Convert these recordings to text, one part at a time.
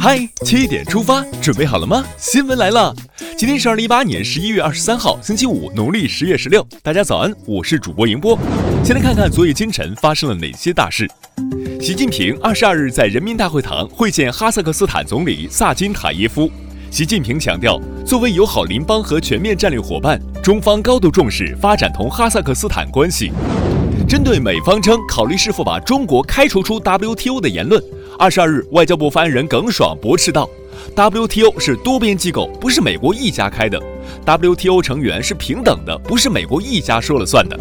嗨，7点出发，准备好了吗？新闻来了，今天是2018年11月23号，星期五，农历10月16。大家早安，我是主播迎波。先来看看昨夜今晨发生了哪些大事。习近平22日在人民大会堂会见哈萨克斯坦总理萨金塔耶夫。习近平强调，作为友好邻邦和全面战略伙伴，中方高度重视发展同哈萨克斯坦关系。针对美方称考虑是否把中国开除出 WTO 的言论，22日外交部发言人耿爽驳斥道： WTO 是多边机构，不是美国一家开的， WTO 成员是平等的，不是美国一家说了算的。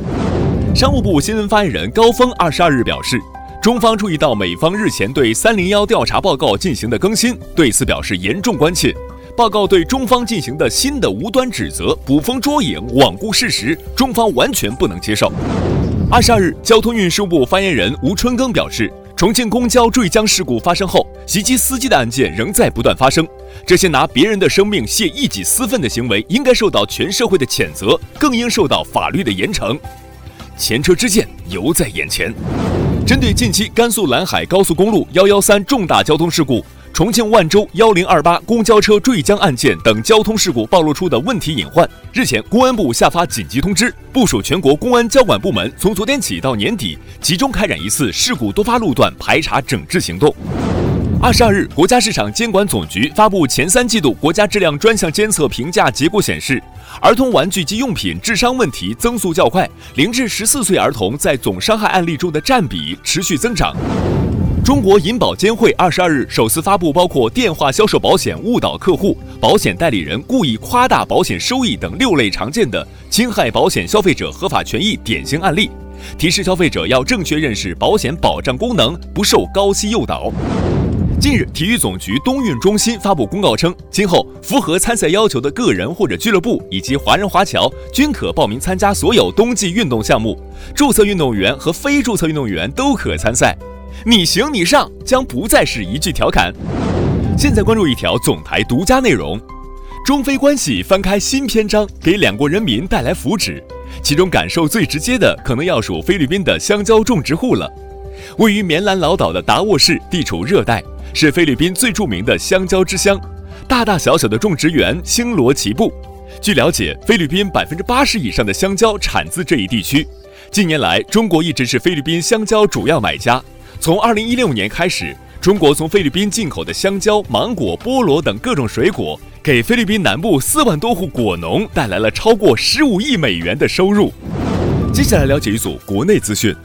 商务部新闻发言人高峰22日表示，中方注意到美方日前对301调查报告进行的更新，对此表示严重关切。报告对中方进行的新的无端指责、捕风捉影、罔顾事实，中方完全不能接受。22日，交通运输部发言人吴春耕表示，重庆公交坠江事故发生后，袭击司机的案件仍在不断发生，这些拿别人的生命泄一己私愤的行为，应该受到全社会的谴责，更应受到法律的严惩。前车之鉴犹在眼前。针对近期甘肃兰海高速公路113重大交通事故、重庆万州1028公交车坠江案件等交通事故暴露出的问题隐患，日前公安部下发紧急通知，部署全国公安交管部门从昨天起到年底，集中开展一次事故多发路段排查整治行动。22日，国家市场监管总局发布前3季度国家质量专项监测评价结果显示，儿童玩具及用品致伤问题增速较快，0至14岁儿童在总伤害案例中的占比持续增长。中国银保监会22日首次发布包括电话销售保险误导客户、保险代理人故意夸大保险收益等6类常见的侵害保险消费者合法权益典型案例，提示消费者要正确认识保险保障功能，不受高息诱导。近日，体育总局冬运中心发布公告称，今后符合参赛要求的个人或者俱乐部以及华人华侨均可报名参加所有冬季运动项目，注册运动员和非注册运动员都可参赛。你行你上将不再是一句调侃。现在关注一条总台独家内容，中非关系翻开新篇章，给两国人民带来福祉，其中感受最直接的可能要数菲律宾的香蕉种植户了。位于棉兰老岛的达沃市地处热带，是菲律宾最著名的香蕉之乡，大大小小的种植园星罗棋布。据了解，菲律宾80%以上的香蕉产自这一地区。近年来，中国一直是菲律宾香蕉主要买家。从2016年开始，中国从菲律宾进口的香蕉、芒果、菠萝等各种水果，给菲律宾南部4万多户果农带来了超过15亿美元的收入。接下来了解一组国内资讯。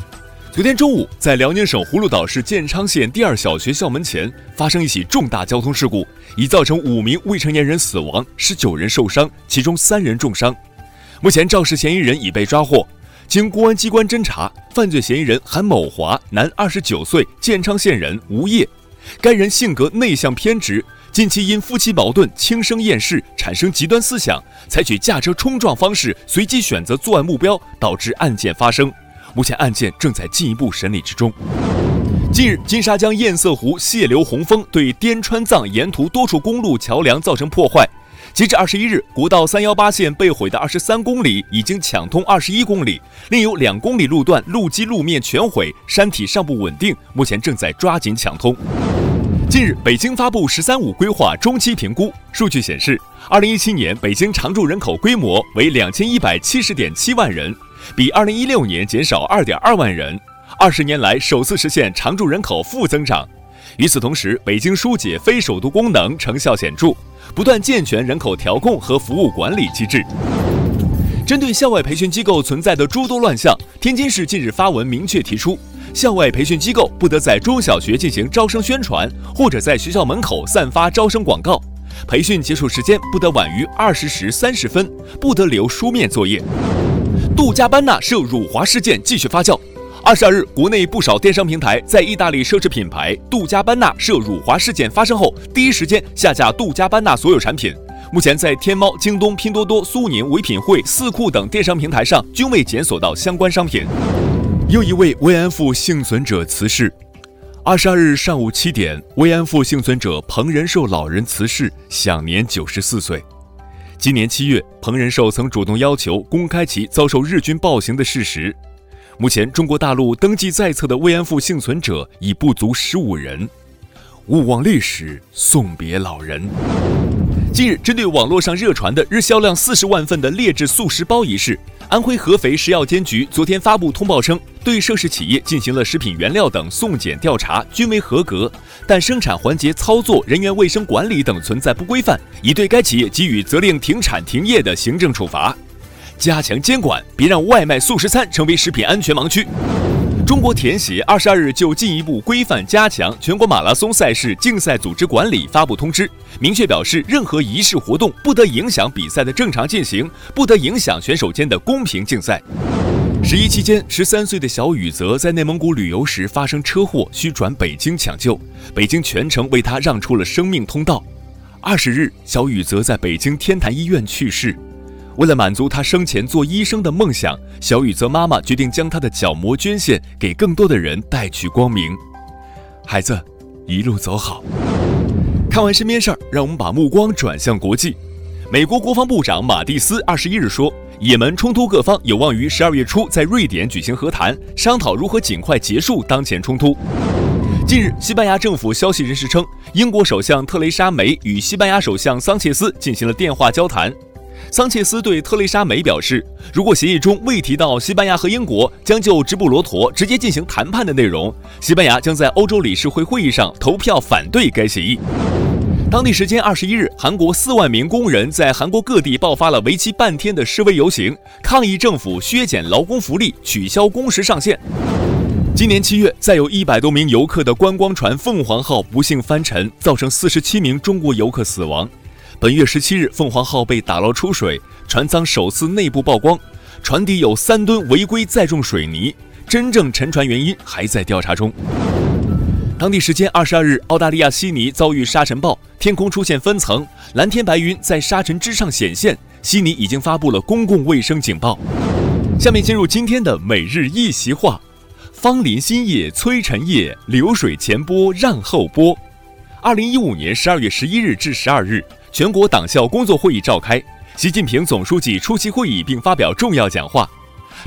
昨天中午，在辽宁省葫芦岛市建昌县第2小学校门前发生一起重大交通事故，已造成5名未成年人死亡，19人受伤，其中3人重伤。目前肇事嫌疑人已被抓获。经公安机关侦查，犯罪嫌疑人韩某华，男29岁，建昌县人，无业。该人性格内向偏执，近期因夫妻矛盾轻生厌世，产生极端思想，采取驾车冲撞方式，随机选择作案目标，导致案件发生。目前案件正在进一步审理之中。近日，金沙江堰塞湖泄流洪峰对滇川藏沿途多处公路桥梁造成破坏。截至21日，国道318线被毁的23公里已经抢通21公里，另有2公里路段路基路面全毁，山体尚不稳定，目前正在抓紧抢通。近日，北京发布“15规划中期评估”，数据显示，2017年北京常住人口规模为2170.7万人。比2016年减少2.2万人，20年来首次实现常住人口负增长。与此同时，北京疏解非首都功能成效显著，不断健全人口调控和服务管理机制。针对校外培训机构存在的诸多乱象，天津市近日发文明确提出，校外培训机构不得在中小学进行招生宣传，或者在学校门口散发招生广告，培训结束时间不得晚于20时30分，不得留书面作业。杜嘉班纳涉辱华事件继续发酵。22日，国内不少电商平台在意大利奢侈品牌杜嘉班纳涉辱华事件发生后，第一时间下架杜嘉班纳所有产品。目前在天猫、京东、拼多多、苏宁、唯品会、四库等电商平台上均未检索到相关商品。又一位慰安妇幸存者辞世。22日上午7点，慰安妇幸存者彭仁寿老人辞世，享年94岁。今年7月，彭仁寿曾主动要求公开其遭受日军暴行的事实。目前，中国大陆登记在册的慰安妇幸存者已不足15人。勿忘历史，送别老人。近日，针对网络上热传的日销量40万份的劣质速食包一事，安徽合肥食药监局昨天发布通报称，对涉事企业进行了食品原料等送检调查，均为合格，但生产环节操作、人员卫生管理等存在不规范，已对该企业给予责令停产停业的行政处罚，加强监管，别让外卖速食餐成为食品安全盲区。中国田协22日就进一步规范加强全国马拉松赛事竞赛组织管理发布通知，明确表示任何仪式活动不得影响比赛的正常进行，不得影响选手间的公平竞赛。十一期间，13岁的小雨泽在内蒙古旅游时发生车祸，需转北京抢救，北京全程为他让出了生命通道。20日，小雨泽在北京天坛医院去世。为了满足他生前做医生的梦想，小雨泽妈妈决定将他的角膜捐献给更多的人，带去光明。孩子，一路走好。看完身边事儿，让我们把目光转向国际。美国国防部长马蒂斯21日说，也门冲突各方有望于12月初在瑞典举行和谈，商讨如何尽快结束当前冲突。近日，西班牙政府消息人士称，英国首相特蕾莎梅与西班牙首相桑切斯进行了电话交谈。桑切斯对特蕾莎梅表示，如果协议中未提到西班牙和英国将就直布罗陀直接进行谈判的内容，西班牙将在欧洲理事会会议上投票反对该协议。当地时间21日，韩国4万名工人在韩国各地爆发了为期半天的示威游行，抗议政府削减劳工福利，取消工时上限。今年7月，载有100多名游客的观光船凤凰号不幸翻沉，造成47名中国游客死亡。本月17日，凤凰号被打捞出水，船舱首次内部曝光，船底有3吨违规载重水泥，真正沉船原因还在调查中。当地时间22日，澳大利亚悉尼遭遇沙尘暴，天空出现分层，蓝天白云在沙尘之上显现，悉尼已经发布了公共卫生警报。下面进入今天的每日一席话：芳邻新叶催陈叶，流水前波让后波。2015年12月11日至12日，全国党校工作会议召开，习近平总书记出席会议并发表重要讲话。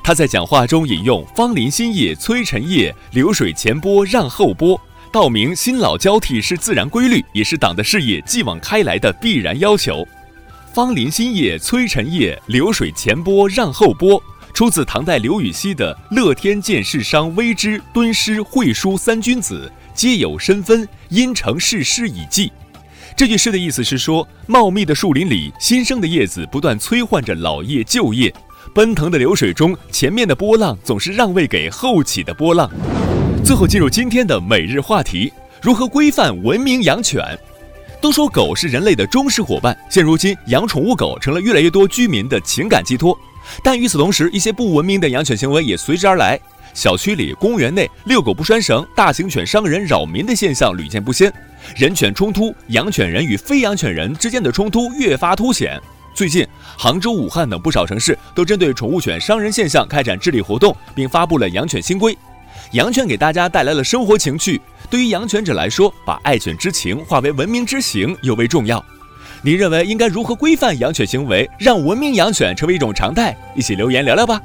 他在讲话中引用“芳邻新叶催陈叶，流水前波让后波”，道明新老交替是自然规律，也是党的事业继往开来的必然要求。“芳邻新叶催陈叶，流水前波让后波”出自唐代刘禹锡的《乐天见士商微之敦师惠书三君子，皆有身分，因成事师以记》。这句诗的意思是说，茂密的树林里，新生的叶子不断催换着老叶旧叶，奔腾的流水中，前面的波浪总是让位给后起的波浪。最后进入今天的每日话题：如何规范文明养犬？都说狗是人类的忠实伙伴，现如今养宠物狗成了越来越多居民的情感寄托，但与此同时，一些不文明的养犬行为也随之而来。小区里、公园内遛狗不拴绳、大型犬伤人扰民的现象屡见不鲜，人犬冲突、养犬人与非养犬人之间的冲突越发凸显。最近，杭州、武汉等不少城市都针对宠物犬伤人现象开展治理活动，并发布了养犬新规。养犬给大家带来了生活情趣，对于养犬者来说，把爱犬之情化为文明之行尤为重要。您认为应该如何规范养犬行为，让文明养犬成为一种常态？一起留言聊聊吧。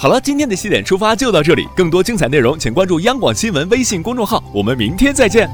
好了，今天的7点出发就到这里，更多精彩内容请关注央广新闻微信公众号，我们明天再见。